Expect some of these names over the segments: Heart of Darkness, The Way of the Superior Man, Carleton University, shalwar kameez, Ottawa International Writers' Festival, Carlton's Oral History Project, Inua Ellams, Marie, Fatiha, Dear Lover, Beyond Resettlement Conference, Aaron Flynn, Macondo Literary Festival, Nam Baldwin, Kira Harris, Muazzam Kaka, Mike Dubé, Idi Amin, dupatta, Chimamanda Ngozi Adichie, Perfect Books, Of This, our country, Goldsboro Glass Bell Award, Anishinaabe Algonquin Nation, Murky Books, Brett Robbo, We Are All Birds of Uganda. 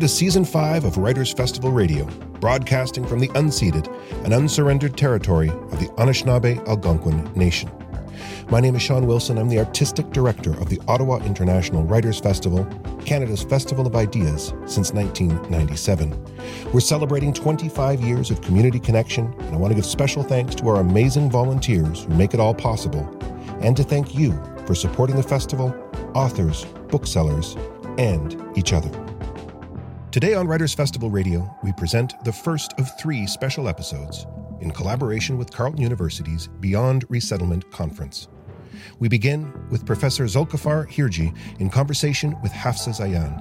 Welcome to Season 5 of Writers' Festival Radio, broadcasting from the unceded and unsurrendered territory of the Anishinaabe Algonquin Nation. My name is Sean Wilson. I'm the Artistic Director of the Ottawa International Writers' Festival, Canada's Festival of Ideas since 1997. We're celebrating 25 years of community connection, and I want to give special thanks to our amazing volunteers who make it all possible, and to thank you for supporting the festival, authors, booksellers, and each other. Today on Writers' Festival Radio, we present the first of three special episodes in collaboration with Carleton University's Beyond Resettlement Conference. We begin with Professor Zulfikar Hirji in conversation with Hafsa Zayan.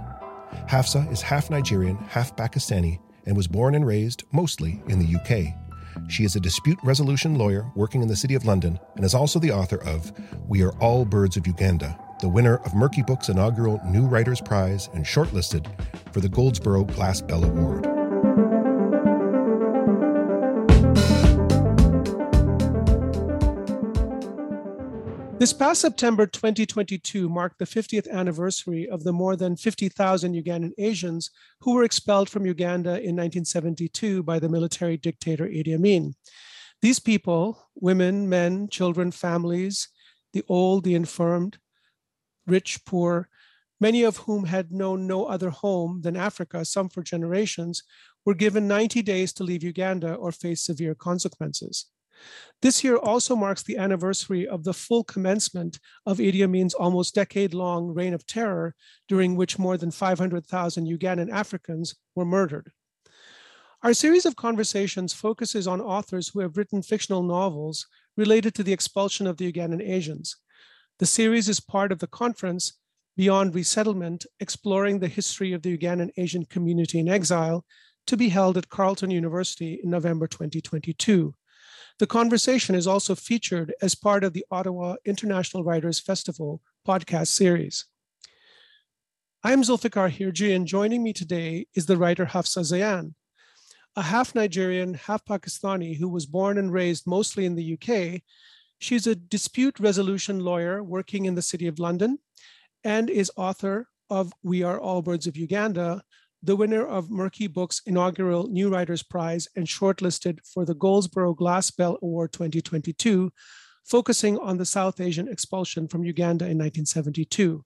Hafsa is half Nigerian, half Pakistani, and was born and raised mostly in the UK. She is a dispute resolution lawyer working in the City of London and is also the author of We Are All Birds of Uganda, the winner of Murky Books' inaugural New Writers' Prize and shortlisted for the Goldsboro Glass Bell Award. This past September 2022 marked the 50th anniversary of the more than 50,000 Ugandan Asians who were expelled from Uganda in 1972 by the military dictator Idi Amin. These people, women, men, children, families, the old, the infirmed, rich, poor, many of whom had known no other home than Africa, some for generations, were given 90 days to leave Uganda or face severe consequences. This year also marks the anniversary of the full commencement of Idi Amin's almost decade-long reign of terror, during which more than 500,000 Ugandan Africans were murdered. Our series of conversations focuses on authors who have written fictional novels related to the expulsion of the Ugandan Asians. The series is part of the conference Beyond Resettlement, exploring the history of the Ugandan Asian community in exile, to be held at Carleton University in November 2022. The conversation is also featured as part of the Ottawa International Writers' Festival podcast series. I'm Zulfikar Hirji, and joining me today is the writer Hafsa Zayan, a half Nigerian, half Pakistani who was born and raised mostly in the UK. She's a dispute resolution lawyer working in the City of London and is author of We Are All Birds of Uganda, the winner of Murky Books' inaugural New Writers' Prize and shortlisted for the Goldsboro Glass Bell Award 2022, focusing on the South Asian expulsion from Uganda in 1972.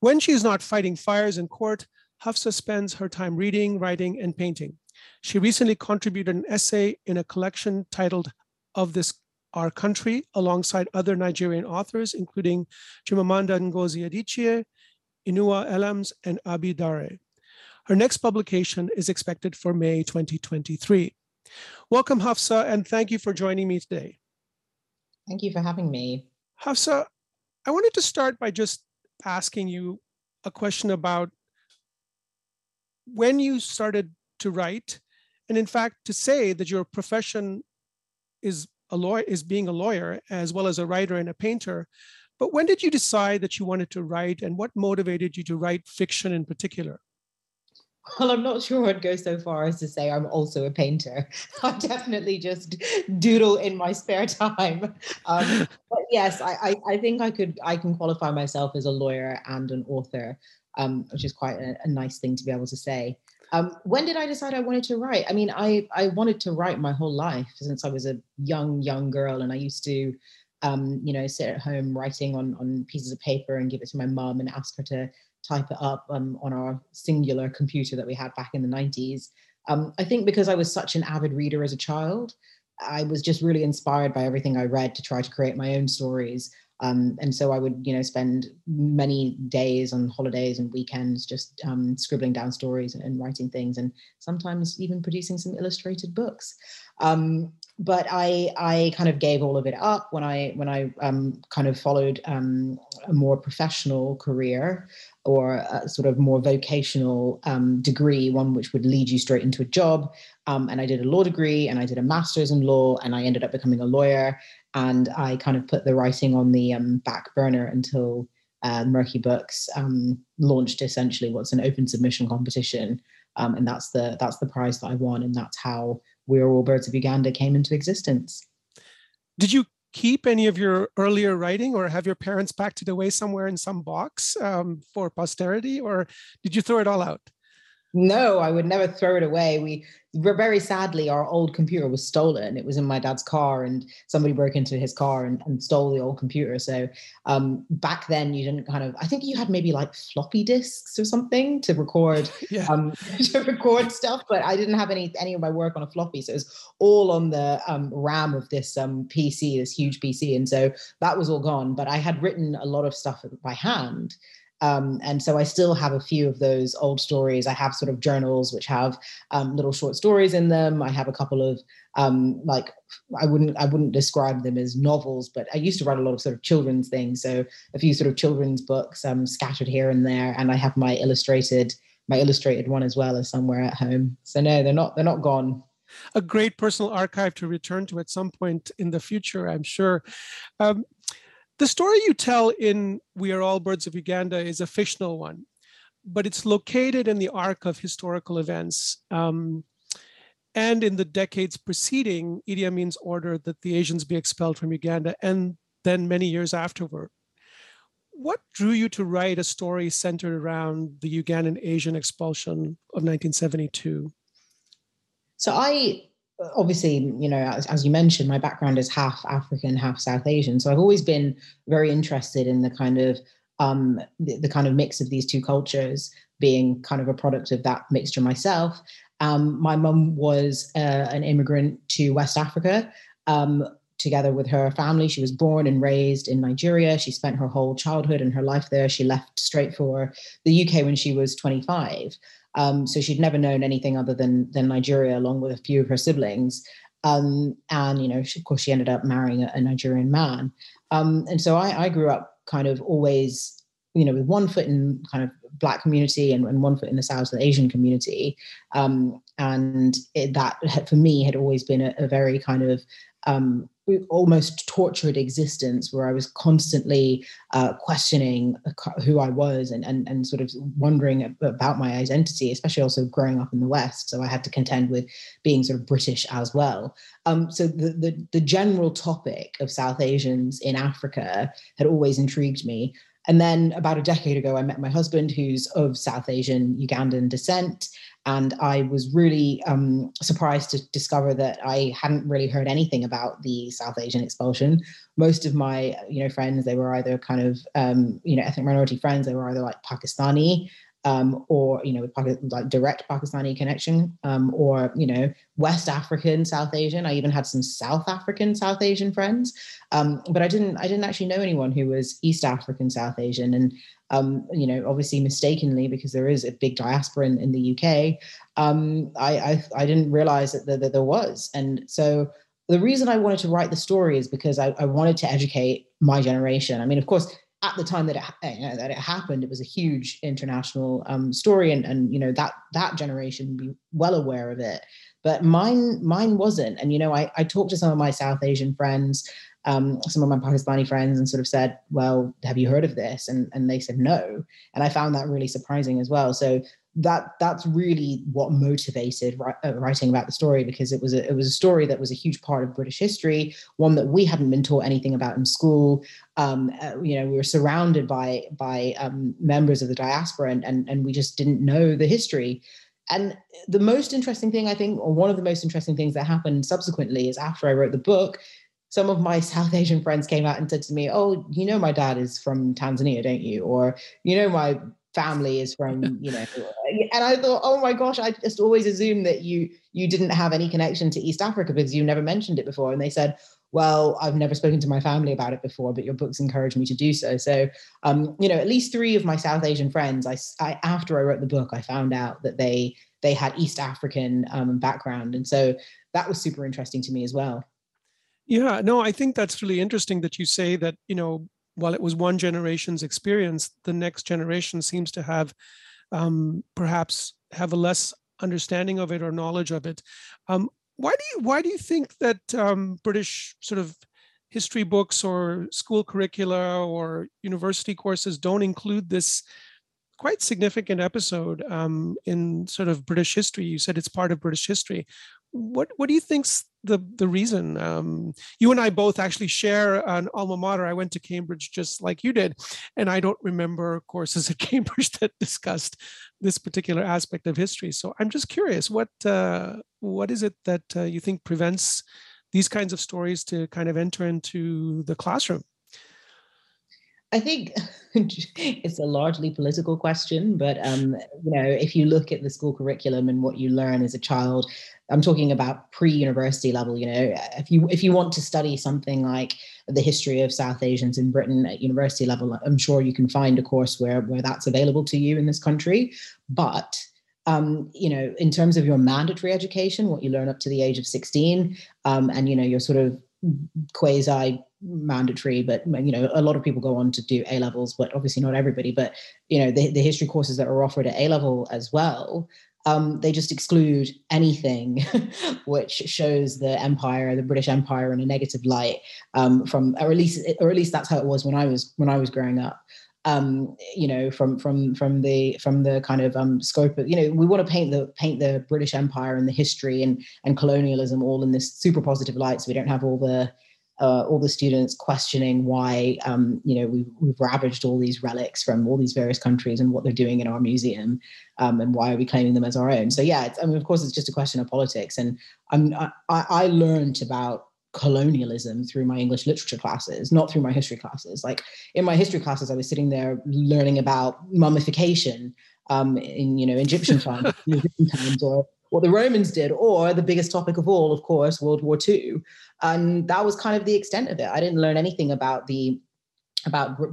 When she is not fighting fires in court, Hafsa spends her time reading, writing, and painting. She recently contributed an essay in a collection titled Of This, Our Country, alongside other Nigerian authors, including Chimamanda Ngozi Adichie, Inua Ellams, and Abi Dare. Her next publication is expected for May 2023. Welcome, Hafsa, and thank you for joining me today. Thank you for having me. Hafsa, I wanted to start by just asking you a question about when you started to write, and in fact, to say that your profession is being a lawyer as well as a writer and a painter. But when did you decide that you wanted to write, and what motivated you to write fiction in particular? Well, I'm not sure I'd go so far as to say I'm also a painter. I definitely just doodle in my spare time. But yes, I think I can qualify myself as a lawyer and an author, which is quite a nice thing to be able to say. When did I decide I wanted to write? I mean, I wanted to write my whole life since I was a young girl, and I used to, sit at home writing on pieces of paper and give it to my mum and ask her to type it up on our singular computer that we had back in the 90s. I think because I was such an avid reader as a child, I was just really inspired by everything I read to try to create my own stories. And so I would, spend many days on holidays and weekends just scribbling down stories and writing things, and sometimes even producing some illustrated books. But I kind of gave all of it up when I kind of followed a more professional career, or a sort of more vocational degree, one which would lead you straight into a job. And I did a law degree, and I did a master's in law, and I ended up becoming a lawyer. And I kind of put the writing on the back burner until Murky Books launched essentially what's an open submission competition. And that's the prize that I won. And that's how We Are All Birds of Uganda came into existence. Did you keep any of your earlier writing, or have your parents packed it away somewhere in some box for posterity? Or did you throw it all out? No, I would never throw it away. Very sadly, our old computer was stolen. It was in my dad's car, and somebody broke into his car and stole the old computer. So back then, you didn't I think you had maybe like floppy disks or something to record to record stuff. But I didn't have any of my work on a floppy, so it was all on the RAM of this PC, this huge PC, and so that was all gone. But I had written a lot of stuff by hand. And so I still have a few of those old stories. I have sort of journals which have little short stories in them. I have a couple of I wouldn't describe them as novels, but I used to write a lot of sort of children's things. So a few sort of children's books scattered here and there, and I have my illustrated one as well as somewhere at home. So no, they're not gone. A great personal archive to return to at some point in the future, I'm sure. The story you tell in We Are All Birds of Uganda is a fictional one, but it's located in the arc of historical events and in the decades preceding Idi Amin's order that the Asians be expelled from Uganda, and then many years afterward. What drew you to write a story centered around the Ugandan Asian expulsion of 1972? So obviously, as you mentioned, my background is half African, half South Asian. So I've always been very interested in the kind of mix of these two cultures, being kind of a product of that mixture myself. My mum was an immigrant to West Africa. Together with her family, she was born and raised in Nigeria. She spent her whole childhood and her life there. She left straight for the UK when she was 25. So she'd never known anything other than Nigeria, along with a few of her siblings. And, of course, she ended up marrying a Nigerian man. And so I grew up kind of always, with one foot in kind of Black community and one foot in the South Asian community. That, for me, had always been a very kind of almost tortured existence, where I was constantly questioning who I was and sort of wondering about my identity, especially also growing up in the West. So I had to contend with being sort of British as well. So the general topic of South Asians in Africa had always intrigued me. And then about a decade ago, I met my husband, who's of South Asian Ugandan descent. And I was really surprised to discover that I hadn't really heard anything about the South Asian expulsion. Most of my, friends, they were either kind of, ethnic minority friends. They were either like Pakistani or, like direct Pakistani connection or, West African, South Asian. I even had some South African, South Asian friends. But I didn't actually know anyone who was East African, South Asian. And obviously mistakenly, because there is a big diaspora in the UK, I didn't realize that there was. And so the reason I wanted to write the story is because I wanted to educate my generation. I mean, of course, at the time that it happened, it was a huge international story, and that generation would be well aware of it. But mine wasn't. And, I talked to some of my South Asian friends, some of my Pakistani friends, and sort of said, well, have you heard of this? And they said no. And I found that really surprising as well. So that's really what motivated writing about the story, because it was a story that was a huge part of British history, one that we hadn't been taught anything about in school. We were surrounded by members of the diaspora, and we just didn't know the history. And the most interesting thing, I think, or one of the most interesting things that happened subsequently, is after I wrote the book, some of my South Asian friends came out and said to me, oh, my dad is from Tanzania, don't you? Or, my family is from, And I thought, oh my gosh, I just always assumed that you didn't have any connection to East Africa because you never mentioned it before. And they said, well, I've never spoken to my family about it before, but your books encouraged me to do so. So, at least three of my South Asian friends, I after I wrote the book, I found out that they had East African background. And so that was super interesting to me as well. Yeah, no, I think that's really interesting that you say that, while it was one generation's experience, the next generation seems to have perhaps have a less understanding of it or knowledge of it. Why do you think that British sort of history books or school curricula or university courses don't include this quite significant episode in sort of British history? You said it's part of British history. What do you think's the reason. You and I both actually share an alma mater. I went to Cambridge just like you did, and I don't remember courses at Cambridge that discussed this particular aspect of history. So I'm just curious, what is it that you think prevents these kinds of stories to kind of enter into the classroom? I think it's a largely political question, but you know, if you look at the school curriculum and what you learn as a child, I'm talking about pre-university level. You know, if you want to study something like the history of South Asians in Britain at university level, I'm sure you can find a course where that's available to you in this country. But you know, in terms of your mandatory education, what you learn up to the age of 16, and you know, your sort of quasi mandatory, but you know, a lot of people go on to do A levels, but obviously not everybody. But you know, the history courses that are offered at A level as well, they just exclude anything which shows the empire, the British Empire, in a negative light. Or at least that's how it was when I was growing up. You know, from the kind of scope of, you know, we want to paint the British Empire and the history and colonialism all in this super positive light, so we don't have all the students questioning why you know, we've ravaged all these relics from all these various countries and what they're doing in our museum, and why are we claiming them as our own. So yeah, I mean, of course, it's just a question of politics. And I learned about colonialism through my English literature classes, not through my history classes. Like in my history classes, I was sitting there learning about mummification in, you know, Egyptian times, or what the Romans did, or the biggest topic of all, of course, World War II. And that was kind of the extent of it. I didn't learn anything about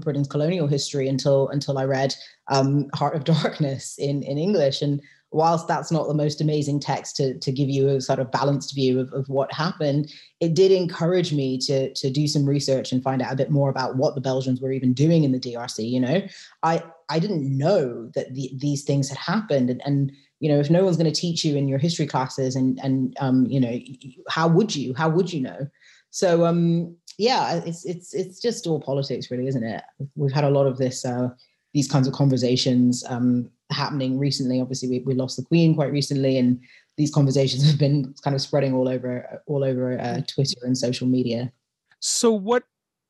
Britain's colonial history until I read Heart of Darkness in English. And whilst that's not the most amazing text to give you a sort of balanced view of what happened, it did encourage me to do some research and find out a bit more about what the Belgians were even doing in the DRC. You know, I didn't know that these things had happened. And you know, if no one's going to teach you in your history classes, and you know, how would you know? So yeah, it's just all politics, really, isn't it? We've had a lot of this these kinds of conversations happening recently. Obviously, we lost the Queen quite recently, and these conversations have been kind of spreading all over Twitter and social media. So what,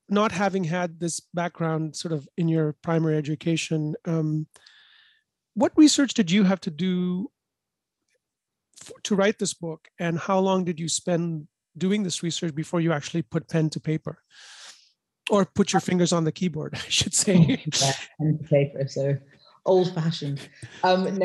not having had this background sort of in your primary education, what research did you have to do to write this book? And how long did you spend doing this research before you actually put pen to paper? Or put your fingers on the keyboard, I should say. Yeah, pen to paper, so old-fashioned. I mean,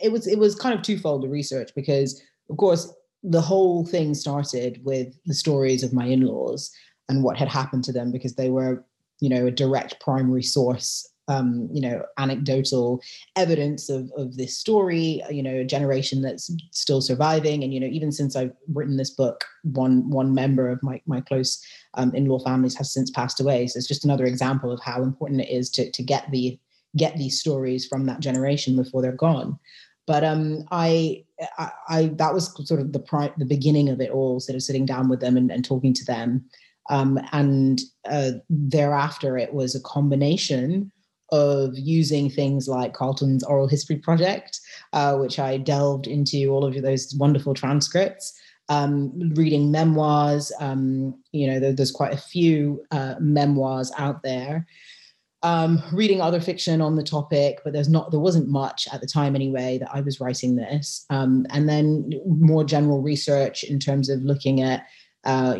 it was kind of twofold, the research, because, of course, the whole thing started with the stories of my in-laws and what had happened to them, because they were, you know, a direct primary source, you know, anecdotal evidence of this story, you know, a generation that's still surviving. And, you know, even since I've written this book, one member of my close in-law families has since passed away. So it's just another example of how important it is to get these stories from that generation before they're gone. But I that was sort of the beginning of it all, sort of sitting down with them and talking to them. And thereafter, it was a combination of using things like Carlton's Oral History Project, which I delved into all of those wonderful transcripts, reading memoirs. You know, there's quite a few memoirs out there. Reading other fiction on the topic, but there wasn't much at the time anyway that I was writing this. And then more general research in terms of looking at,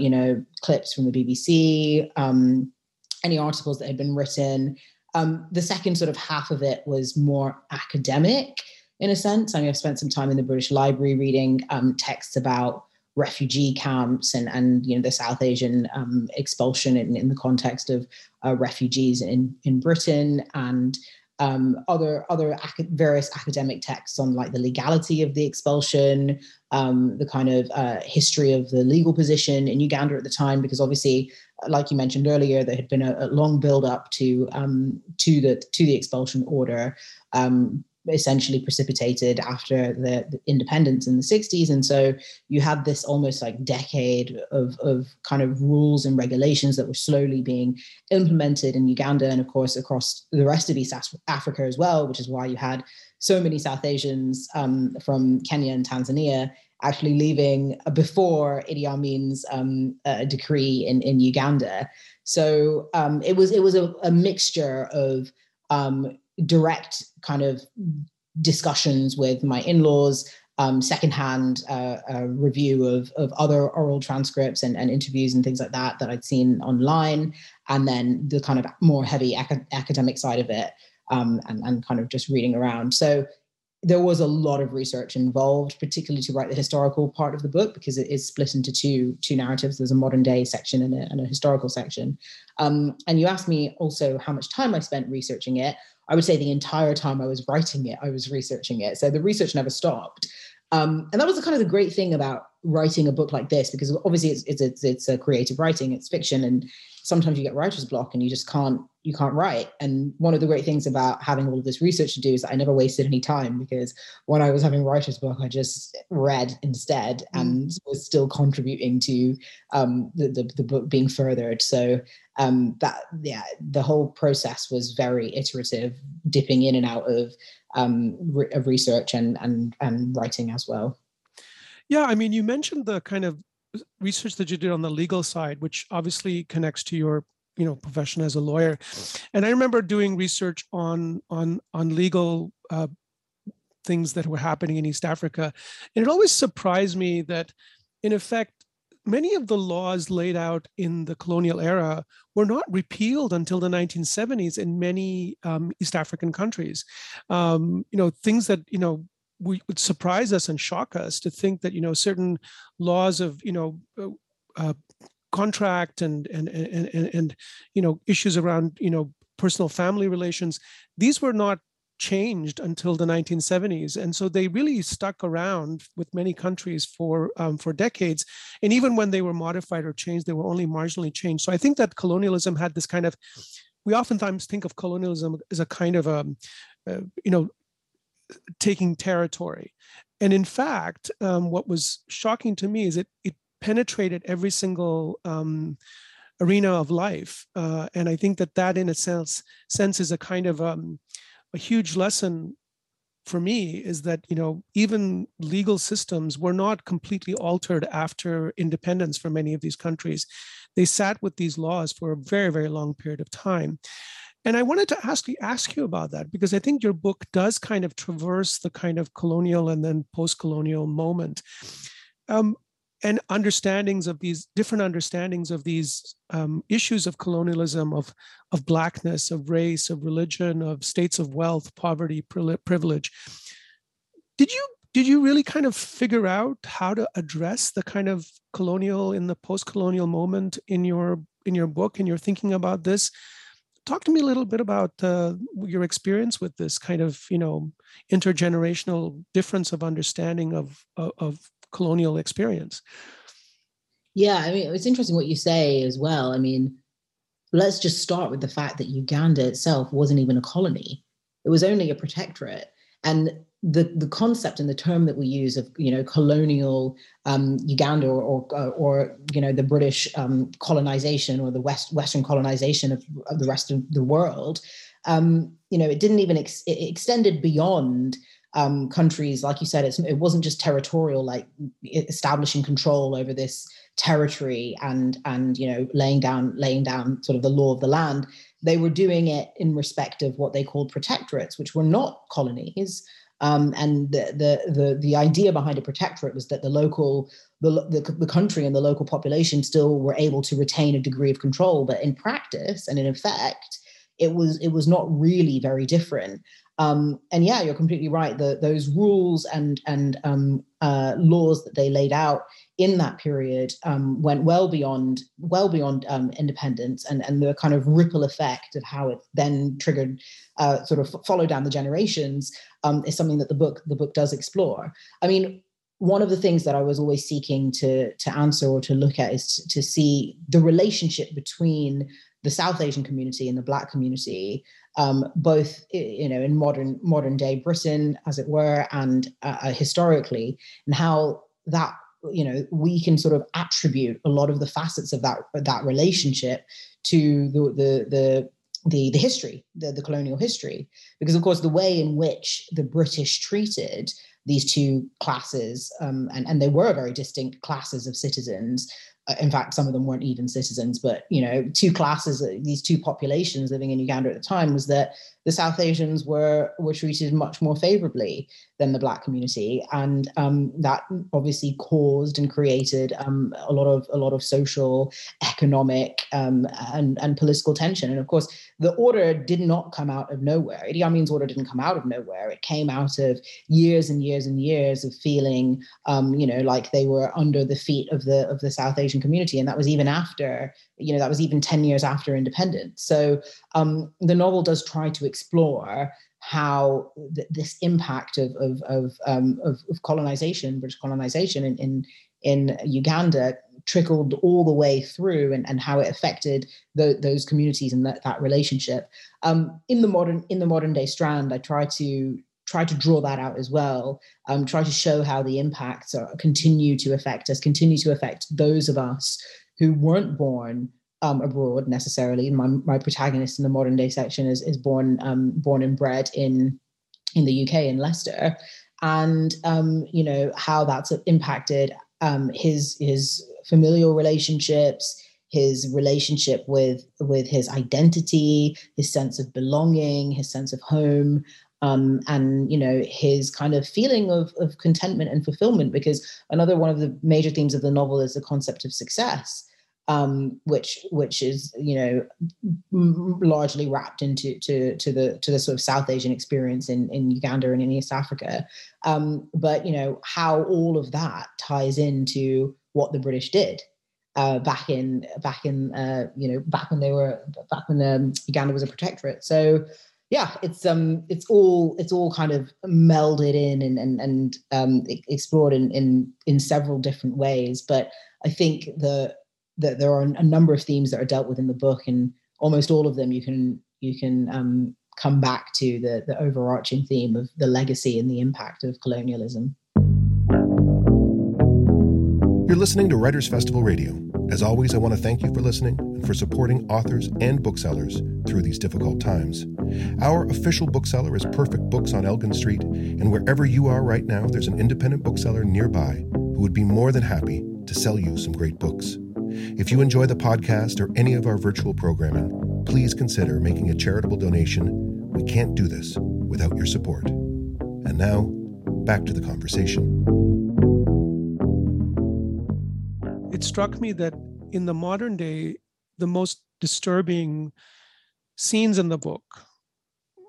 you know, clips from the BBC, any articles that had been written. The second sort of half of it was more academic in a sense. I mean, I've spent some time in the British Library reading texts about refugee camps and you know, the South Asian expulsion in the context of refugees in Britain, and other various academic texts on like the legality of the expulsion, the kind of history of the legal position in Uganda at the time, because obviously, like you mentioned earlier, there had been a long build up to the expulsion order, essentially precipitated after the independence in the 60s. And so you had this almost like decade of kind of rules and regulations that were slowly being implemented in Uganda, and of course across the rest of East Africa as well, which is why you had so many South Asians from Kenya and Tanzania actually leaving before Idi Amin's decree in Uganda. So it was a mixture of direct kind of discussions with my in-laws, secondhand review of other oral transcripts and interviews and things like that I'd seen online, and then the kind of more heavy academic side of it, and kind of just reading around. So there was a lot of research involved, particularly to write the historical part of the book, because it is split into two narratives. There's a modern day section and a historical section. And you asked me also how much time I spent researching it. I would say the entire time I was writing it, I was researching it. So the research never stopped. And that was kind of the great thing about writing a book like this, because obviously it's a creative writing, it's fiction, and sometimes you get writer's block and you just can't write. And one of the great things about having all of this research to do is that I never wasted any time, because when I was having writer's block, I just read instead and was still contributing to the book being furthered. So the whole process was very iterative, dipping in and out of research and writing as well. Yeah, I mean, you mentioned the kind of research that you did on the legal side, which obviously connects to your, profession as a lawyer. And I remember doing research on legal things that were happening in East Africa. And it always surprised me that, in effect, many of the laws laid out in the colonial era were not repealed until the 1970s in many East African countries. Things that, would surprise us and shock us to think that, certain laws of, contract and issues around, personal family relations, these were not changed until the 1970s. And so they really stuck around with many countries for decades. And even when they were modified or changed, they were only marginally changed. So I think that colonialism had this kind of, we oftentimes think of colonialism as a kind of, taking territory. And in fact, what was shocking to me is it penetrated every single arena of life. And I think that in a sense is a kind of a huge lesson for me, is that, even legal systems were not completely altered after independence for many of these countries. They sat with these laws for a very, very long period of time. And I wanted to ask you about that, because I think your book does kind of traverse the kind of colonial and then post-colonial moment, and different understandings of these issues of colonialism, of blackness, of race, of religion, of states of wealth, poverty, privilege. Did you really kind of figure out how to address the kind of colonial and the post-colonial moment in your book and your thinking about this? Talk to me a little bit about your experience with this kind of, intergenerational difference of understanding of colonial experience. Yeah, I mean, it's interesting what you say as well. I mean, let's just start with the fact that Uganda itself wasn't even a colony. It was only a protectorate. And the concept and the term that we use of, colonial Uganda or the British colonization or the Western colonization of the rest of the world, it didn't even, it extended beyond countries. Like you said, it wasn't just territorial, like establishing control over this territory and laying down sort of the law of the land. They were doing it in respect of what they called protectorates, which were not colonies. And the idea behind a protectorate was that the country and the local population still were able to retain a degree of control, but in practice and in effect, it was not really very different. And yeah, you're completely right. Those rules and laws that they laid out in that period went well beyond independence, and the kind of ripple effect of how it then triggered sort of followed down the generations is something that the book does explore. I mean, one of the things that I was always seeking to answer or to look at is to see the relationship between the South Asian community and the Black community, both in modern day Britain, as it were, and historically, and how that we can sort of attribute a lot of the facets of that relationship to the history, the colonial history, because of course the way in which the British treated these two classes, and they were very distinct classes of citizens. In fact, some of them weren't even citizens, but, you know, two classes, these two populations living in Uganda at the time, was that the South Asians were treated much more favorably than the Black community. And that obviously caused and created a lot of social, economic, and political tension. And of course, the order did not come out of nowhere. Idi Amin's order didn't come out of nowhere. It came out of years and years and years of feeling, you know, like they were under the feet of the South Asian community. And that was even after, you know, that was even 10 years after independence. So the novel does try to explore how this impact of colonization, British colonization in Uganda trickled all the way through, and how it affected those communities and that relationship. In the modern day strand, I try to draw that out as well, try to show how the impacts continue to affect us, continue to affect those of us who weren't born abroad necessarily. My protagonist in the modern day section is born and bred in the UK, in Leicester, and you know, how that's impacted his familial relationships, his relationship with his identity, his sense of belonging, his sense of home, and, you know, his kind of feeling of contentment and fulfillment. Because another one of the major themes of the novel is the concept of success, which is, you know, largely wrapped into the sort of South Asian experience in Uganda and in East Africa. But, you know, how all of that ties into what the British did back when Uganda was a protectorate. So yeah, it's all kind of melded in and explored in several different ways. But I think that there are a number of themes that are dealt with in the book, and almost all of them you can come back to the overarching theme of the legacy and the impact of colonialism. You're listening to Writers Festival Radio. As always, I want to thank you for listening and for supporting authors and booksellers through these difficult times. Our official bookseller is Perfect Books on Elgin Street, and wherever you are right now, there's an independent bookseller nearby who would be more than happy to sell you some great books. If you enjoy the podcast or any of our virtual programming, please consider making a charitable donation. We can't do this without your support. And now, back to the conversation. It struck me that in the modern day, the most disturbing scenes in the book,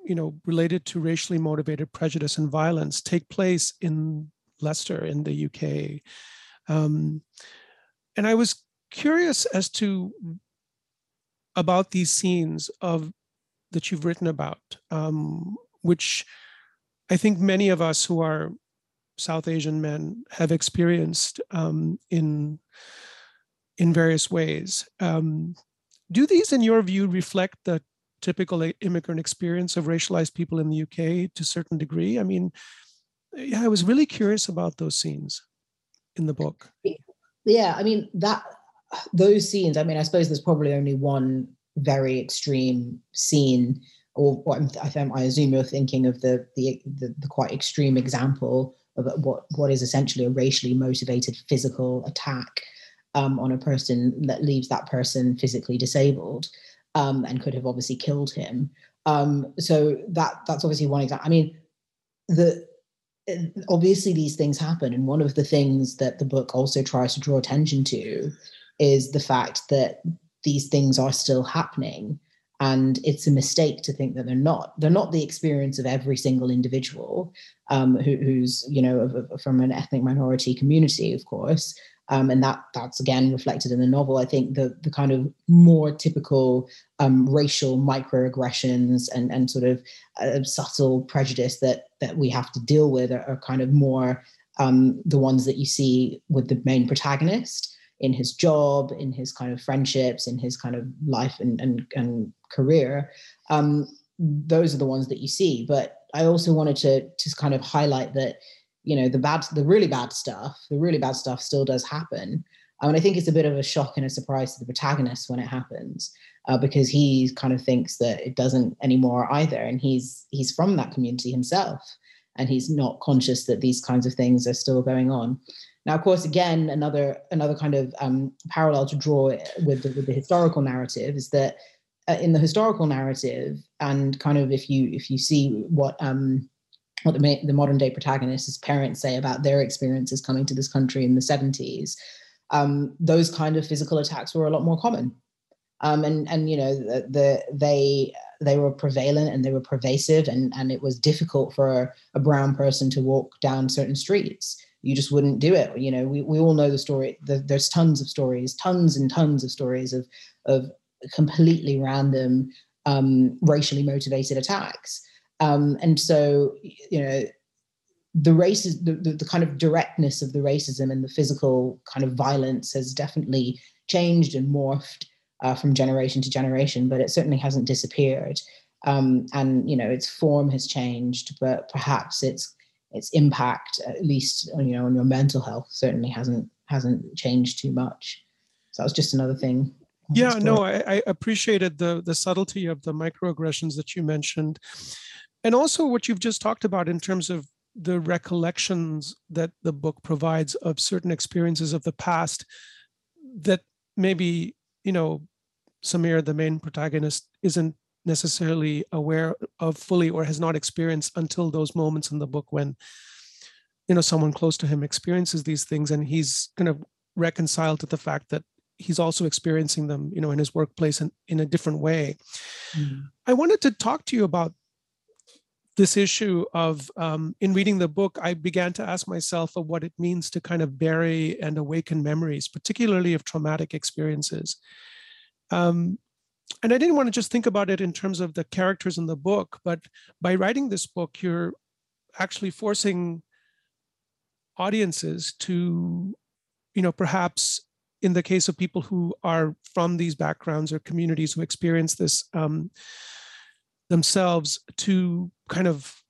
you know, related to racially motivated prejudice and violence, take place in Leicester, in the UK. And I was curious as to about these scenes that you've written about, which I think many of us who are South Asian men have experienced in various ways. Do these, in your view, reflect the typical immigrant experience of racialized people in the UK to a certain degree? I mean, yeah, I was really curious about those scenes in the book. Yeah, I mean, those scenes, I mean, I suppose there's probably only one very extreme scene, or I assume you're thinking of the quite extreme example of what is essentially a racially motivated physical attack on a person that leaves that person physically disabled and could have obviously killed him. So that's obviously one example. I mean, obviously these things happen, and one of the things that the book also tries to draw attention to is the fact that these things are still happening, and it's a mistake to think that they're not. They're not the experience of every single individual who's, you know, from an ethnic minority community, of course, and that's again reflected in the novel. I think the kind of more typical racial microaggressions and sort of subtle prejudice that we have to deal with are kind of more the ones that you see with the main protagonist, in his job, in his kind of friendships, in his kind of life and career. Those are the ones that you see. But I also wanted to kind of highlight that, you know, the really bad stuff still does happen. And I think it's a bit of a shock and a surprise to the protagonist when it happens, because he kind of thinks that it doesn't anymore either. And he's from that community himself. and he's not conscious that these kinds of things are still going on. Now, of course, again, another kind of parallel to draw with the historical narrative is that in the historical narrative, and kind of if you see what the modern day protagonists' parents say about their experiences coming to this country in the 70s, those kind of physical attacks were a lot more common. And you know, they were prevalent and they were pervasive, and it was difficult for a brown person to walk down certain streets. You just wouldn't do it. You know, we all know the story. There's tons of stories, tons and tons of stories of completely random racially motivated attacks. And so, you know, the kind of directness of the racism and the physical kind of violence has definitely changed and morphed from generation to generation, but it certainly hasn't disappeared. And, you know, its form has changed, but perhaps its impact, at least, you know, on your mental health, certainly hasn't changed too much. So that was just another thing. Yeah, no, I appreciated the subtlety of the microaggressions that you mentioned. And also what you've just talked about in terms of the recollections that the book provides of certain experiences of the past that maybe, you know, Samir, the main protagonist, isn't necessarily aware of fully or has not experienced until those moments in the book when, you know, someone close to him experiences these things and he's kind of reconciled to the fact that he's also experiencing them, you know, in his workplace and in a different way. Mm-hmm. I wanted to talk to you about this issue of, in reading the book, I began to ask myself of what it means to kind of bury and awaken memories, particularly of traumatic experiences. And I didn't want to just think about it in terms of the characters in the book, but by writing this book, you're actually forcing audiences to, you know, perhaps in the case of people who are from these backgrounds or communities who experience this themselves, to kind of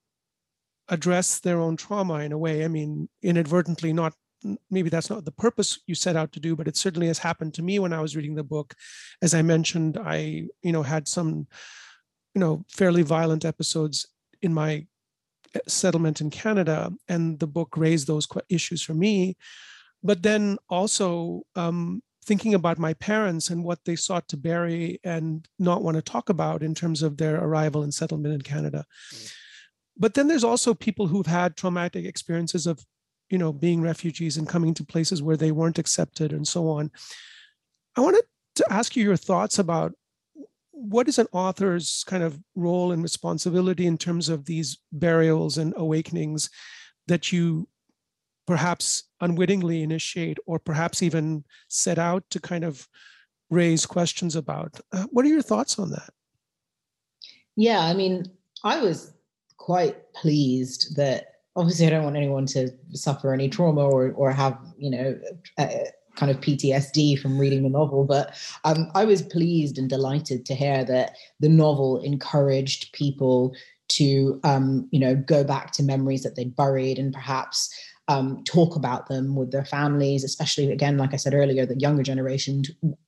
address their own trauma in a way. I mean, inadvertently, not maybe that's not the purpose you set out to do, but it certainly has happened to me when I was reading the book. As I mentioned, I, you know, had some, you know, fairly violent episodes in my settlement in Canada, and the book raised those issues for me. But then also thinking about my parents and what they sought to bury and not want to talk about in terms of their arrival and settlement in Canada. But then there's also people who've had traumatic experiences of, you know, being refugees and coming to places where they weren't accepted and so on. I wanted to ask you your thoughts about what is an author's kind of role and responsibility in terms of these burials and awakenings that you perhaps unwittingly initiate, or perhaps even set out to kind of raise questions about. What are your thoughts on that? Yeah, I mean, I was quite pleased that, obviously I don't want anyone to suffer any trauma or have, you know, kind of PTSD from reading the novel, but I was pleased and delighted to hear that the novel encouraged people to, you know, go back to memories that they'd buried and perhaps talk about them with their families, especially, again, like I said earlier, the younger generation,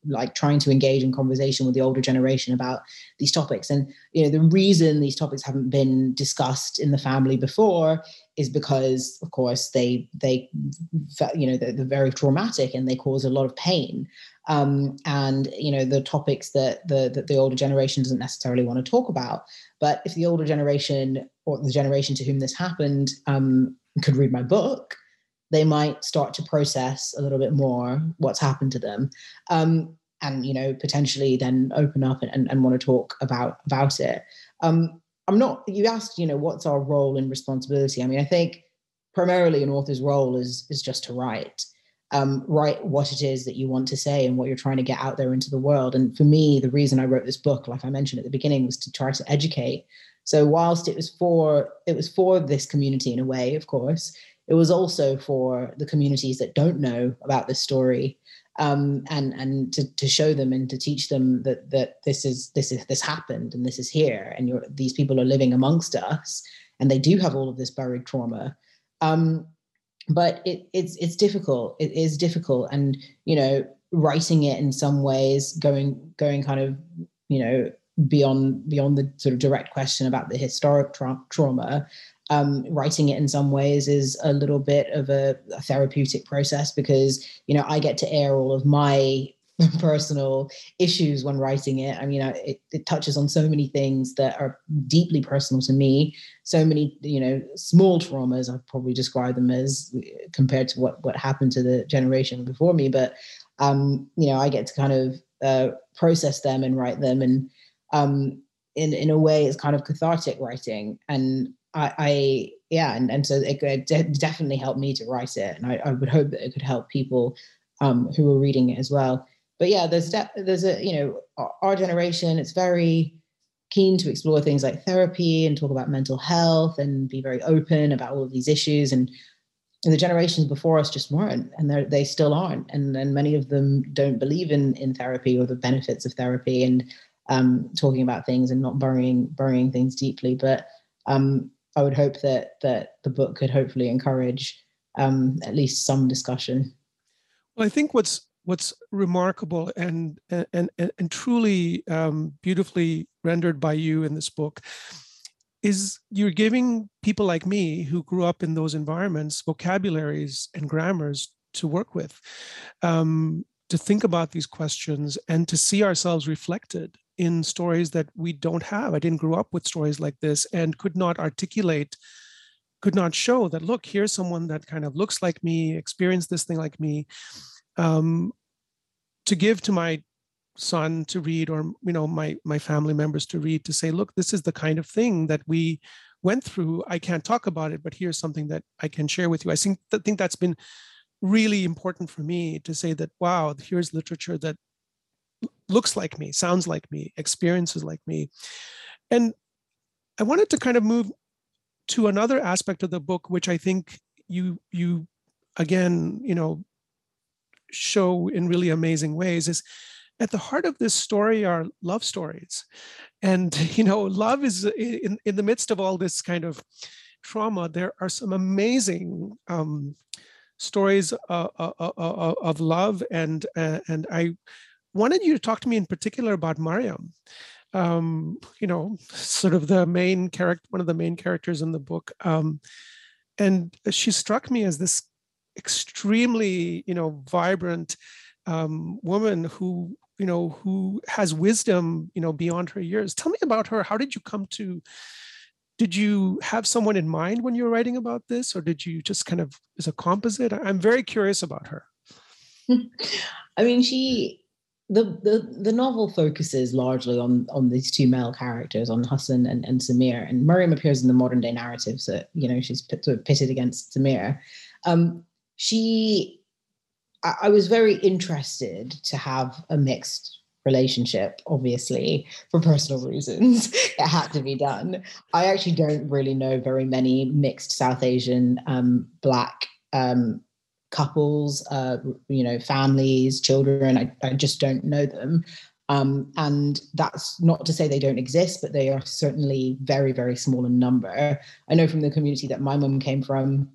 like trying to engage in conversation with the older generation about these topics. And, you know, the reason these topics haven't been discussed in the family before is because, of course, they you know, they're very traumatic and they cause a lot of pain. And, you know, the topics that the older generation doesn't necessarily want to talk about. But if the older generation or the generation to whom this happened could read my book, they might start to process a little bit more what's happened to them, and, you know, potentially then open up and want to talk about it. You asked, you know, what's our role and responsibility? I mean, I think primarily an author's role is just to write. Write what it is that you want to say and what you're trying to get out there into the world. And for me, the reason I wrote this book, like I mentioned at the beginning, was to try to educate. So whilst it was for this community in a way, of course, it was also for the communities that don't know about this story, and to show them and to teach them that this happened and this is here and these people are living amongst us and they do have all of this buried trauma. But it's difficult. It is difficult, and, you know, writing it in some ways, going kind of, you know, beyond the sort of direct question about the historic trauma, Writing it in some ways is a little bit of a therapeutic process, because, you know, I get to air all of my personal issues when writing it. I mean, it touches on so many things that are deeply personal to me. So many, you know, small traumas, I'd probably describe them as, compared to what happened to the generation before me. But, you know, I get to kind of process them and write them. And in a way, it's kind of cathartic writing. And and so it definitely helped me to write it. And I would hope that it could help people who were reading it as well. But yeah, our generation, it's very keen to explore things like therapy and talk about mental health and be very open about all of these issues. And the generations before us just weren't, and they still aren't. And many of them don't believe in therapy or the benefits of therapy and talking about things and not burying things deeply. But I would hope that the book could hopefully encourage at least some discussion. Well, I think what's remarkable and truly beautifully rendered by you in this book is you're giving people like me who grew up in those environments vocabularies and grammars to work with, to think about these questions and to see ourselves reflected in stories that we don't have. I didn't grow up with stories like this and could not articulate, could not show that, look, here's someone that kind of looks like me, experienced this thing like me, to give to my son to read, or, you know, my family members to read, to say, look, this is the kind of thing that we went through. I can't talk about it, but here's something that I can share with you. I think that's been really important for me, to say that, wow, here's literature that looks like me, sounds like me, experiences like me. And I wanted to kind of move to another aspect of the book, which I think you again, you know, show in really amazing ways, is at the heart of this story are love stories. And, you know, love is in the midst of all this kind of trauma, there are some amazing stories of love. And I wanted you to talk to me in particular about Mariam, you know, sort of the main character, one of the main characters in the book. And she struck me as this extremely, you know, vibrant woman who, you know, who has wisdom, you know, beyond her years. Tell me about her. How did you did you have someone in mind when you were writing about this, or did you just kind of, as a composite? I'm very curious about her. I mean, the novel focuses largely on these two male characters, on Hassan and Samir, and Mariam appears in the modern day narrative, so, you know, she's sort of pitted against Samir. I was very interested to have a mixed relationship, obviously, for personal reasons. It had to be done. I actually don't really know very many mixed South Asian Black couples, you know, families, children. I just don't know them. And that's not to say they don't exist, but they are certainly very, very small in number. I know from the community that my mum came from,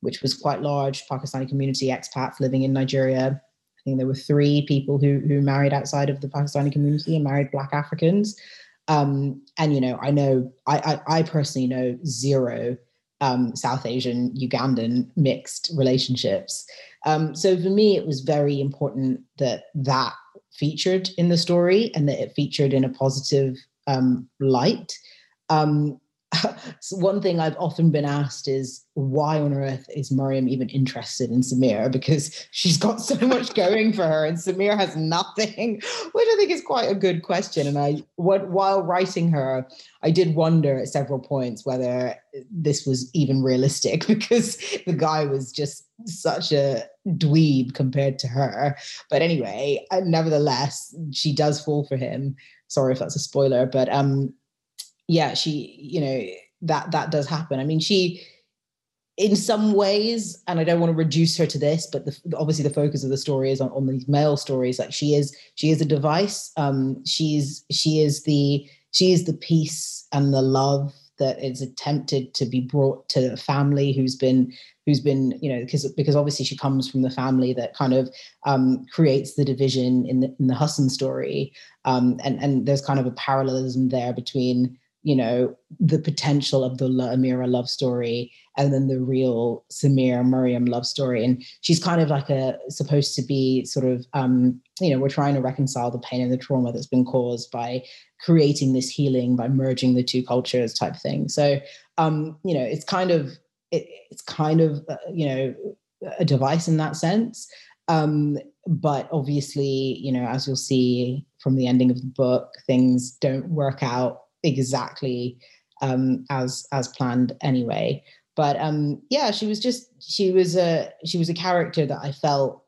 which was quite large, Pakistani community, expats living in Nigeria. I think there were 3 people who married outside of the Pakistani community and married Black Africans. And, you know, I personally know 0 South Asian, Ugandan mixed relationships. So for me, it was very important that featured in the story, and that it featured in a positive light. So one thing I've often been asked is, why on earth is Mariam even interested in Samir? Because she's got so much going for her and Samir has nothing, which I think is quite a good question. And while writing her, I did wonder at several points whether this was even realistic, because the guy was just such a dweeb compared to her. But anyway, nevertheless, she does fall for him. Sorry if that's a spoiler, but yeah, she, you know, that does happen. I mean, she, in some ways, and I don't want to reduce her to this, but obviously the focus of the story is on these male stories. Like she is a device. She is the peace and the love that is attempted to be brought to a family who's been, you know, because obviously she comes from the family that kind of creates the division in the Hassan story, and there's kind of a parallelism there between, you know, the potential of the La Amira love story and then the real Samir Miriam love story. And she's kind of like supposed to be sort of, you know, we're trying to reconcile the pain and the trauma that's been caused by creating this healing, by merging the two cultures type thing. So, you know, it's kind of, you know, a device in that sense. But obviously, you know, as you'll see from the ending of the book, things don't work out exactly as planned anyway. But yeah, she was a character that I felt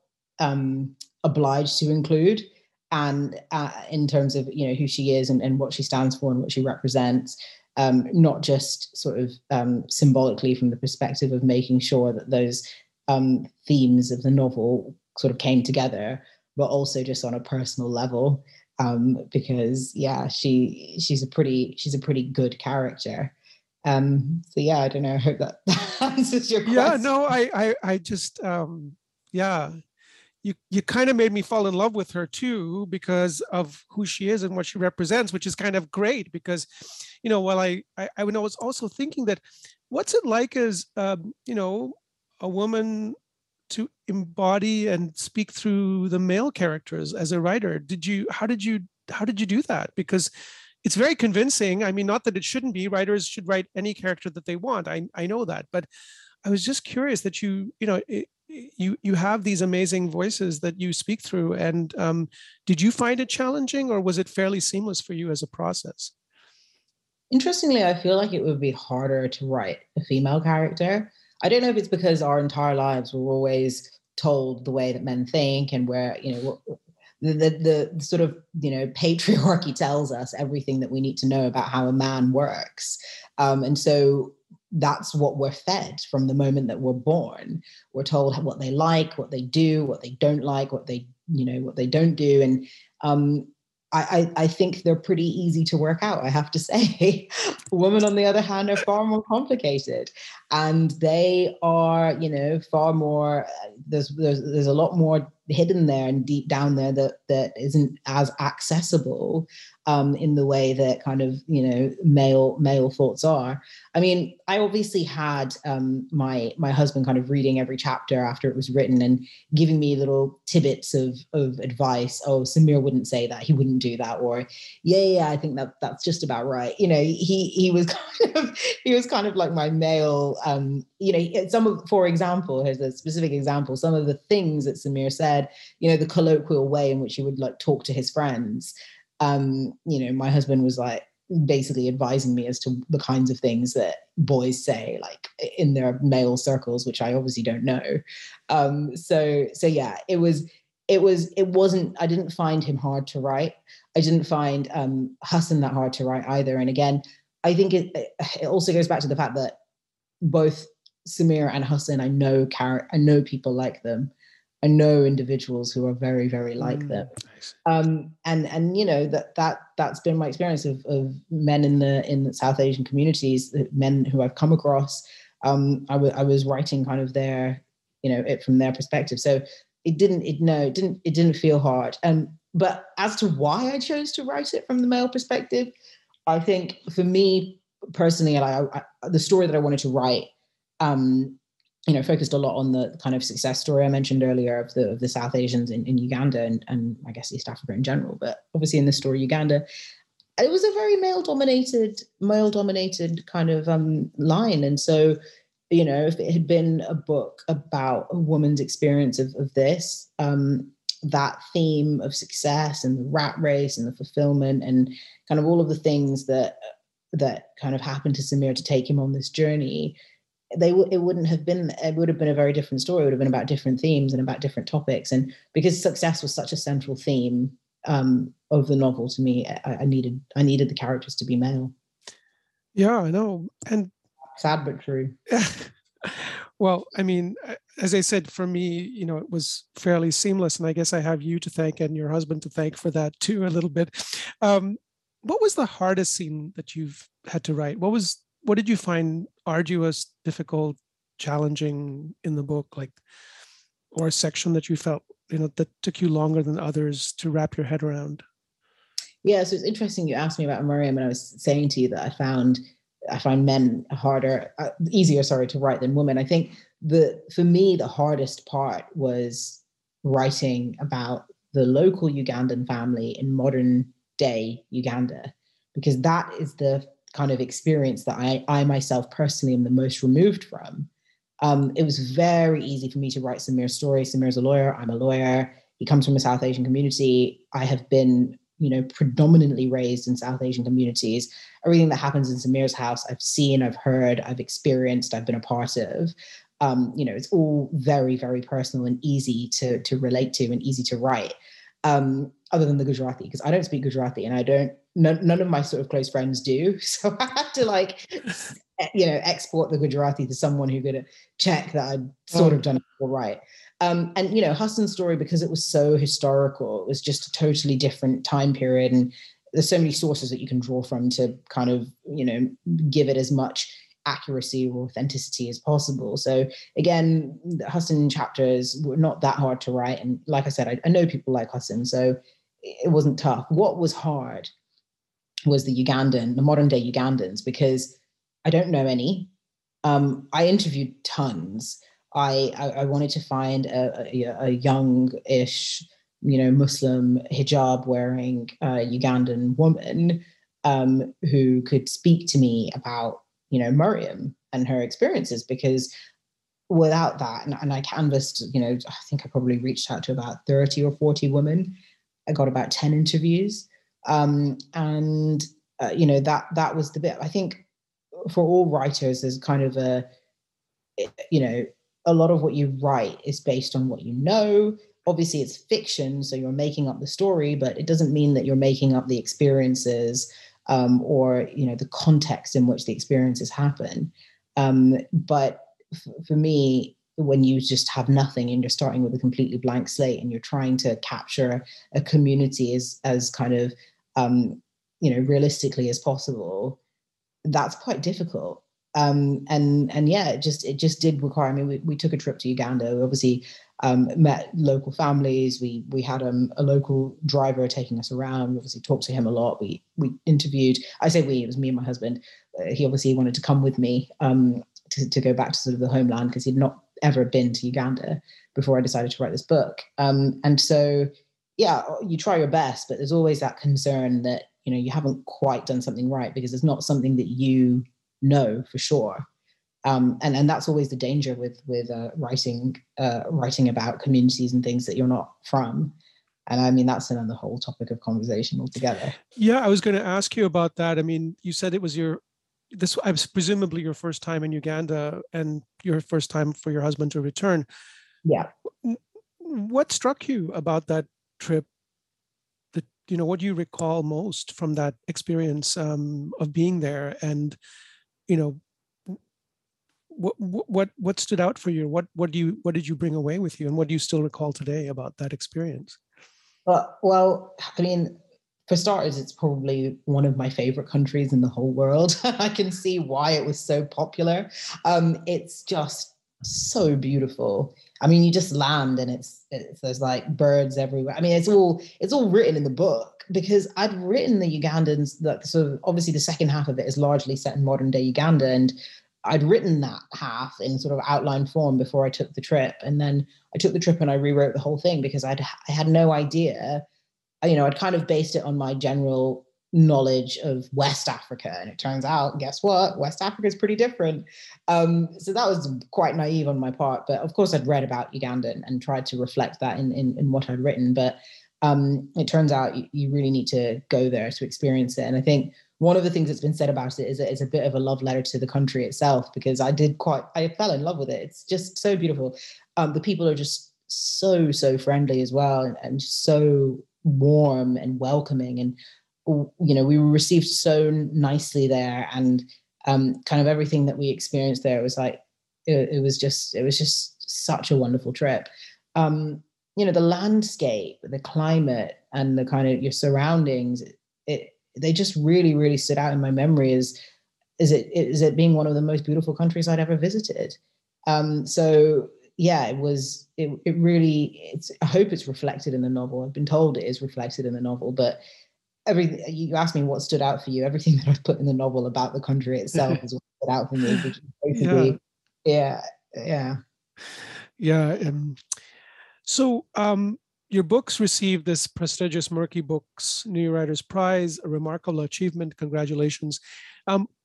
obliged to include, and in terms of, you know, who she is and what she stands for and what she represents. Not just sort of symbolically from the perspective of making sure that those themes of the novel sort of came together, but also just on a personal level, because yeah, she's a pretty good character. So yeah, I don't know. I hope that answers your question. Yeah, no, I just yeah, you kind of made me fall in love with her too, because of who she is and what she represents, which is kind of great because. You know, while I was also thinking that what's it like as, you know, a woman to embody and speak through the male characters as a writer? How did you do that? Because it's very convincing. I mean, not that it shouldn't be. Writers should write any character that they want. I know that. But I was just curious that you have these amazing voices that you speak through. And did you find it challenging, or was it fairly seamless for you as a process? Interestingly, I feel like it would be harder to write a female character. I don't know if it's because our entire lives we're always told the way that men think, and where, you know, the sort of, you know, patriarchy tells us everything that we need to know about how a man works. And so that's what we're fed from the moment that we're born. We're told what they like, what they do, what they don't like, what they, you know, what they don't do. And I think they're pretty easy to work out, I have to say. Women, on the other hand, are far more complicated, and they are, you know, far more. There's a lot more hidden there and deep down there that isn't as accessible in the way that kind of, you know, male thoughts are. I mean, I obviously had my husband kind of reading every chapter after it was written and giving me little tidbits of advice. Oh, Samir wouldn't say that, he wouldn't do that, or yeah, I think that's just about right. You know, he was kind of like my male. You know, for example, here's a specific example. Some of the things that Samir said. You know, the colloquial way in which he would like talk to his friends. You know, my husband was like basically advising me as to the kinds of things that boys say, like in their male circles, which I obviously don't know. So yeah, it wasn't. I didn't find him hard to write. I didn't find Hassan that hard to write either. And again, I think it also goes back to the fact that both Samir and Hassan, I know people like them. I know individuals who are very, very like them, and you know that's been my experience of men in the South Asian communities, men who I've come across. I was writing kind of their, you know, it from their perspective, so it didn't feel hard. But as to why I chose to write it from the male perspective, I think for me personally, the story that I wanted to write. You know, focused a lot on the kind of success story I mentioned earlier of the South Asians in Uganda and I guess East Africa in general, but obviously in this story, Uganda, it was a very male-dominated kind of line. And so, you know, if it had been a book about a woman's experience of this, that theme of success and the rat race and the fulfillment and kind of all of the things that kind of happened to Samir to take him on this journey, it would have been a very different story. It would have been about different themes and about different topics. And because success was such a central theme of the novel to me, I needed the characters to be male. Yeah, I know. And sad but true. Well, I mean, as I said, for me, you know, it was fairly seamless, and I guess I have you to thank and your husband to thank for that too, a little bit. What was the hardest scene that you've had to write? What did you find arduous, difficult, challenging in the book, like, or a section that you felt, you know, that took you longer than others to wrap your head around? Yeah, so it's interesting you asked me about Miriam, and I was saying to you that I find men easier to write than women. I think for me the hardest part was writing about the local Ugandan family in modern day Uganda, because that is the kind of experience that I myself personally am the most removed from. It was very easy for me to write Samir's story. Samir's a lawyer. I'm a lawyer. He comes from a South Asian community. I have been, predominantly raised in South Asian communities. Everything that happens in Samir's house, I've seen, I've heard, I've experienced, I've been a part of. It's all very, very personal and easy to relate to and easy to write. Other than the Gujarati, because I don't speak Gujarati, and none of my sort of close friends do. So I had to export the Gujarati to someone who could check that I'd sort of done it all right. Hassan's story, because it was so historical, it was just a totally different time period. And there's so many sources that you can draw from to kind of, give it as much accuracy or authenticity as possible. So again, the Hassan chapters were not that hard to write. And like I said, I know people like Hassan, so it wasn't tough. What was hard was the modern day Ugandans, because I don't know any. I interviewed tons. I wanted to find a young-ish, Muslim hijab-wearing Ugandan woman who could speak to me about, Miriam and her experiences, because without that, and I canvassed, I think I probably reached out to about 30 or 40 women. I got about 10 interviews. That was the bit. I think for all writers, there's kind of a lot of what you write is based on what you know. Obviously it's fiction, so you're making up the story, but it doesn't mean that you're making up the experiences or the context in which the experiences happen. But for me, when you just have nothing and you're starting with a completely blank slate and you're trying to capture a community as kind of, realistically as possible, that's quite difficult. It just did require, we took a trip to Uganda. We obviously met local families. We had a local driver taking us around. We obviously talked to him a lot. We interviewed, I say we, it was me and my husband. He obviously wanted to come with me to go back to sort of the homeland, because he'd not ever been to Uganda before I decided to write this book. You try your best, but there's always that concern that, you haven't quite done something right, because it's not something that you know for sure. And that's always the danger with writing about communities and things that you're not from. And that's another whole topic of conversation altogether. Yeah, I was going to ask you about that. You said it was presumably your first time in Uganda and your first time for your husband to return. Yeah. What struck you about that trip? What do you recall most from that experience of being there? And, what stood out for you? What did you bring away with you? And what do you still recall today about that experience? Well, for starters, it's probably one of my favorite countries in the whole world. I can see why it was so popular. It's just so beautiful. You just land and it's there's like birds everywhere. It's all written in the book, because I'd written the Ugandans, that sort of, obviously the second half of it is largely set in modern day Uganda, and I'd written that half in sort of outline form before I took the trip. And then I took the trip and I rewrote the whole thing, because I had no idea. I'd kind of based it on my general knowledge of West Africa, and it turns out, guess what, West Africa is pretty different. So that was quite naive on my part, but of course I'd read about Uganda and tried to reflect that in what I'd written, but it turns out you really need to go there to experience it. And I think one of the things that's been said about it is that it's a bit of a love letter to the country itself, because I fell in love with it. It's just so beautiful. The people are just so friendly as well, and so warm and welcoming, and we were received so nicely there, and kind of everything that we experienced there was like, it was just such a wonderful trip. The landscape, the climate, and the kind of your surroundings, they just really, really stood out in my memory as it being one of the most beautiful countries I'd ever visited. I hope it's reflected in the novel. I've been told it is reflected in the novel, but you asked me what stood out for you. Everything that I've put in the novel about the country itself is what stood out for me. Which is basically, So your books received this prestigious Murky Books New Writers Prize, a remarkable achievement. Congratulations.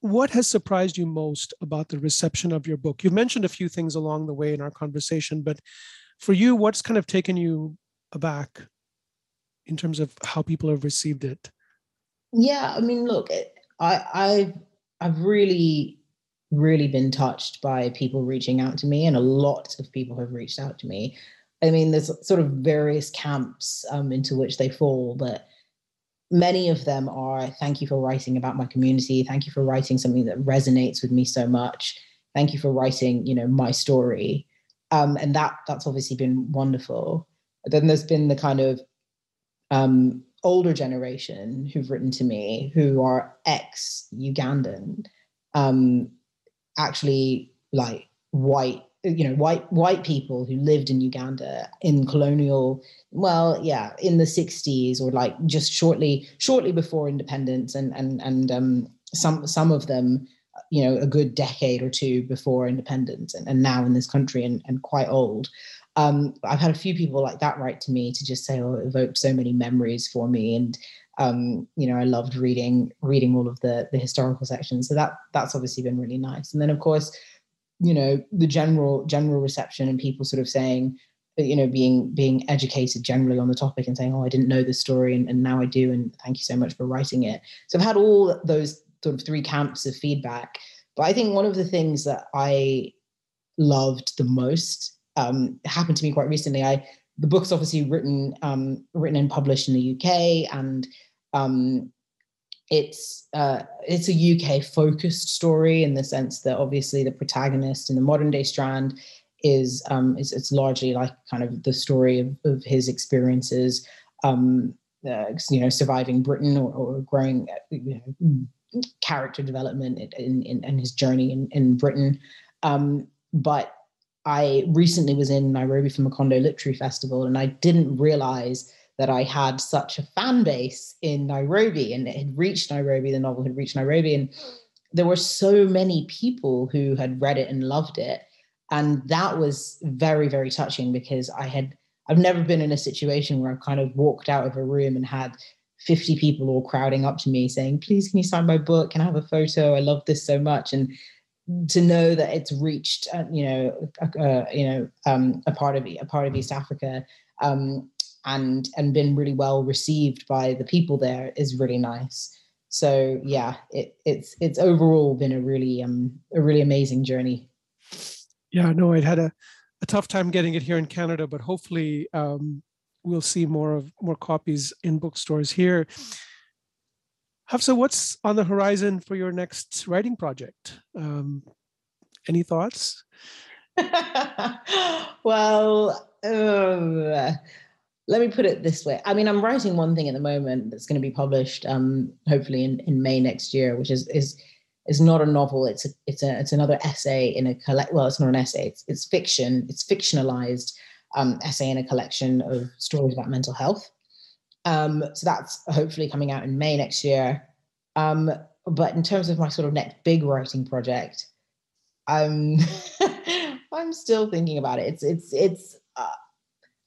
What has surprised you most about the reception of your book? You've mentioned a few things along the way in our conversation, but for you, what's kind of taken you aback in terms of how people have received it? Yeah, I mean, look, I've really been touched by people reaching out to me, and a lot of people have reached out to me. I mean, there's sort of various camps into which they fall, but many of them are, thank you for writing about my community. Thank you for writing something that resonates with me so much. Thank you for writing, you know, my story. And that's obviously been wonderful. But then there's been the kind of older generation who've written to me, who are ex-Ugandan, actually like white people who lived in Uganda in colonial, in the 60s, or like just shortly before independence, and some of them, you know, a good decade or two before independence, and now in this country and quite old. I've had a few people like that write to me to just say, oh, it evoked so many memories for me. And, you know, I loved reading all of the historical sections. So that's obviously been really nice. And then, of course, you know, the general reception, and people sort of saying, you know, being educated generally on the topic and saying, oh, I didn't know this story, and now I do, and thank you so much for writing it. So I've had all those sort of three camps of feedback. But I think one of the things that I loved the most happened to me quite recently. The book's obviously written and published in the UK, and it's a UK focused story, in the sense that obviously the protagonist in the modern day strand is largely like kind of the story of his experiences, you know, surviving Britain, or growing, you know, character development in his journey in Britain. But I recently was in Nairobi for Macondo Literary Festival, and I didn't realize that I had such a fan base in Nairobi, and it had reached Nairobi, the novel had reached Nairobi, and there were so many people who had read it and loved it. And that was very, very touching, because I've never been in a situation where I've kind of walked out of a room and had 50 people all crowding up to me saying, please, can you sign my book? Can I have a photo? I love this so much. And to know that it's reached, a part of East Africa, and been really well received by the people there, is really nice. So yeah, it's overall been a really amazing journey. Yeah, no, I'd had a tough time getting it here in Canada, but hopefully we'll see more copies in bookstores here. Hafsa, what's on the horizon for your next writing project? Any thoughts? Well, let me put it this way. I mean, I'm writing one thing at the moment that's going to be published, hopefully in May next year, which is not a novel. It's another essay in a collect. Well, it's not an essay. It's fiction. It's fictionalized essay in a collection of stories about mental health. So that's hopefully coming out in May next year. But in terms of my sort of next big writing project, I'm still thinking about it. It's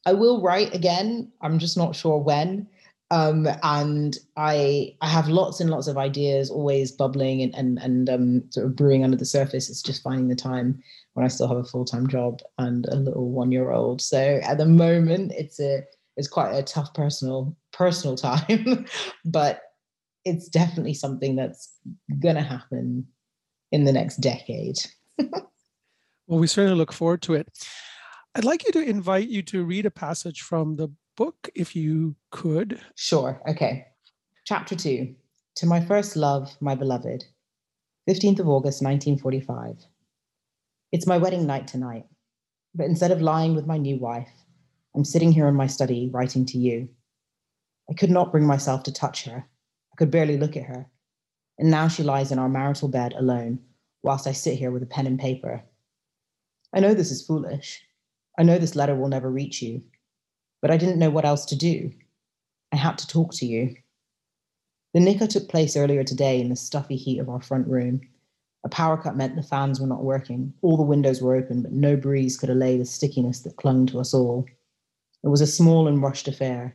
I will write again. I'm just not sure when. And I have lots and lots of ideas always bubbling and sort of brewing under the surface. It's just finding the time when I still have a full-time job and a little 1-year-old. So at the moment it's quite a tough personal time, but it's definitely something that's going to happen in the next decade. Well, we certainly look forward to it. I'd like you to invite you to read a passage from the book, if you could. Sure. Okay. Chapter 2. To my first love, my beloved. 15th of August, 1945. It's my wedding night tonight, but instead of lying with my new wife, I'm sitting here in my study writing to you. I could not bring myself to touch her. I could barely look at her. And now she lies in our marital bed alone, whilst I sit here with a pen and paper. I know this is foolish. I know this letter will never reach you, but I didn't know what else to do. I had to talk to you. The NICA took place earlier today in the stuffy heat of our front room. A power cut meant the fans were not working. All the windows were open, but no breeze could allay the stickiness that clung to us all. It was a small and rushed affair.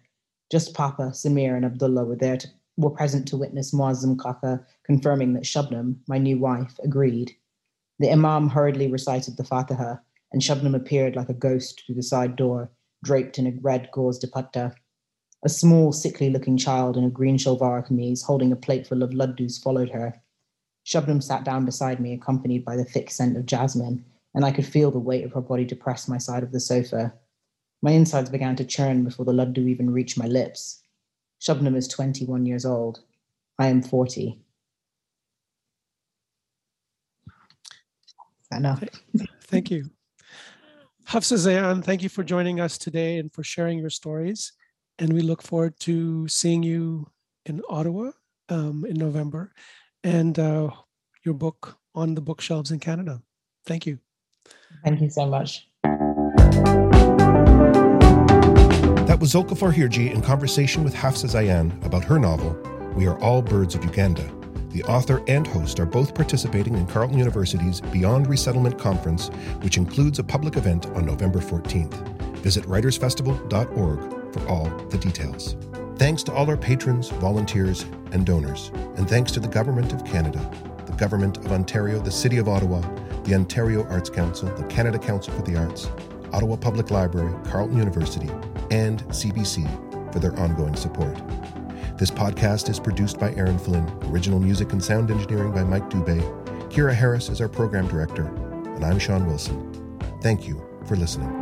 Just Papa, Samir, and Abdullah were present to witness Muazzam Kaka confirming that Shabnam, my new wife, agreed. The Imam hurriedly recited the Fatiha, and Shabnam appeared like a ghost through the side door, draped in a red gauze dupatta. A small, sickly-looking child in a green shalwar kameez holding a plateful of laddus followed her. Shabnam sat down beside me, accompanied by the thick scent of jasmine, and I could feel the weight of her body depress my side of the sofa. My insides began to churn before the laddu even reached my lips. Shabnam is 21 years old. I am 40. Enough. Thank you. Hafsa Zayan, thank you for joining us today and for sharing your stories. And we look forward to seeing you in Ottawa in November, and your book on the bookshelves in Canada. Thank you. Thank you so much. That was Zulfikar Hirji in conversation with Hafsa Zayan about her novel, We Are All Birds of Uganda. The author and host are both participating in Carleton University's Beyond Resettlement Conference, which includes a public event on November 14th. Visit writersfestival.org for all the details. Thanks to all our patrons, volunteers, and donors. And thanks to the Government of Canada, the Government of Ontario, the City of Ottawa, the Ontario Arts Council, the Canada Council for the Arts, Ottawa Public Library, Carleton University, and CBC for their ongoing support. This podcast is produced by Aaron Flynn, original music and sound engineering by Mike Dubé. Kira Harris is our program director, and I'm Sean Wilson. Thank you for listening.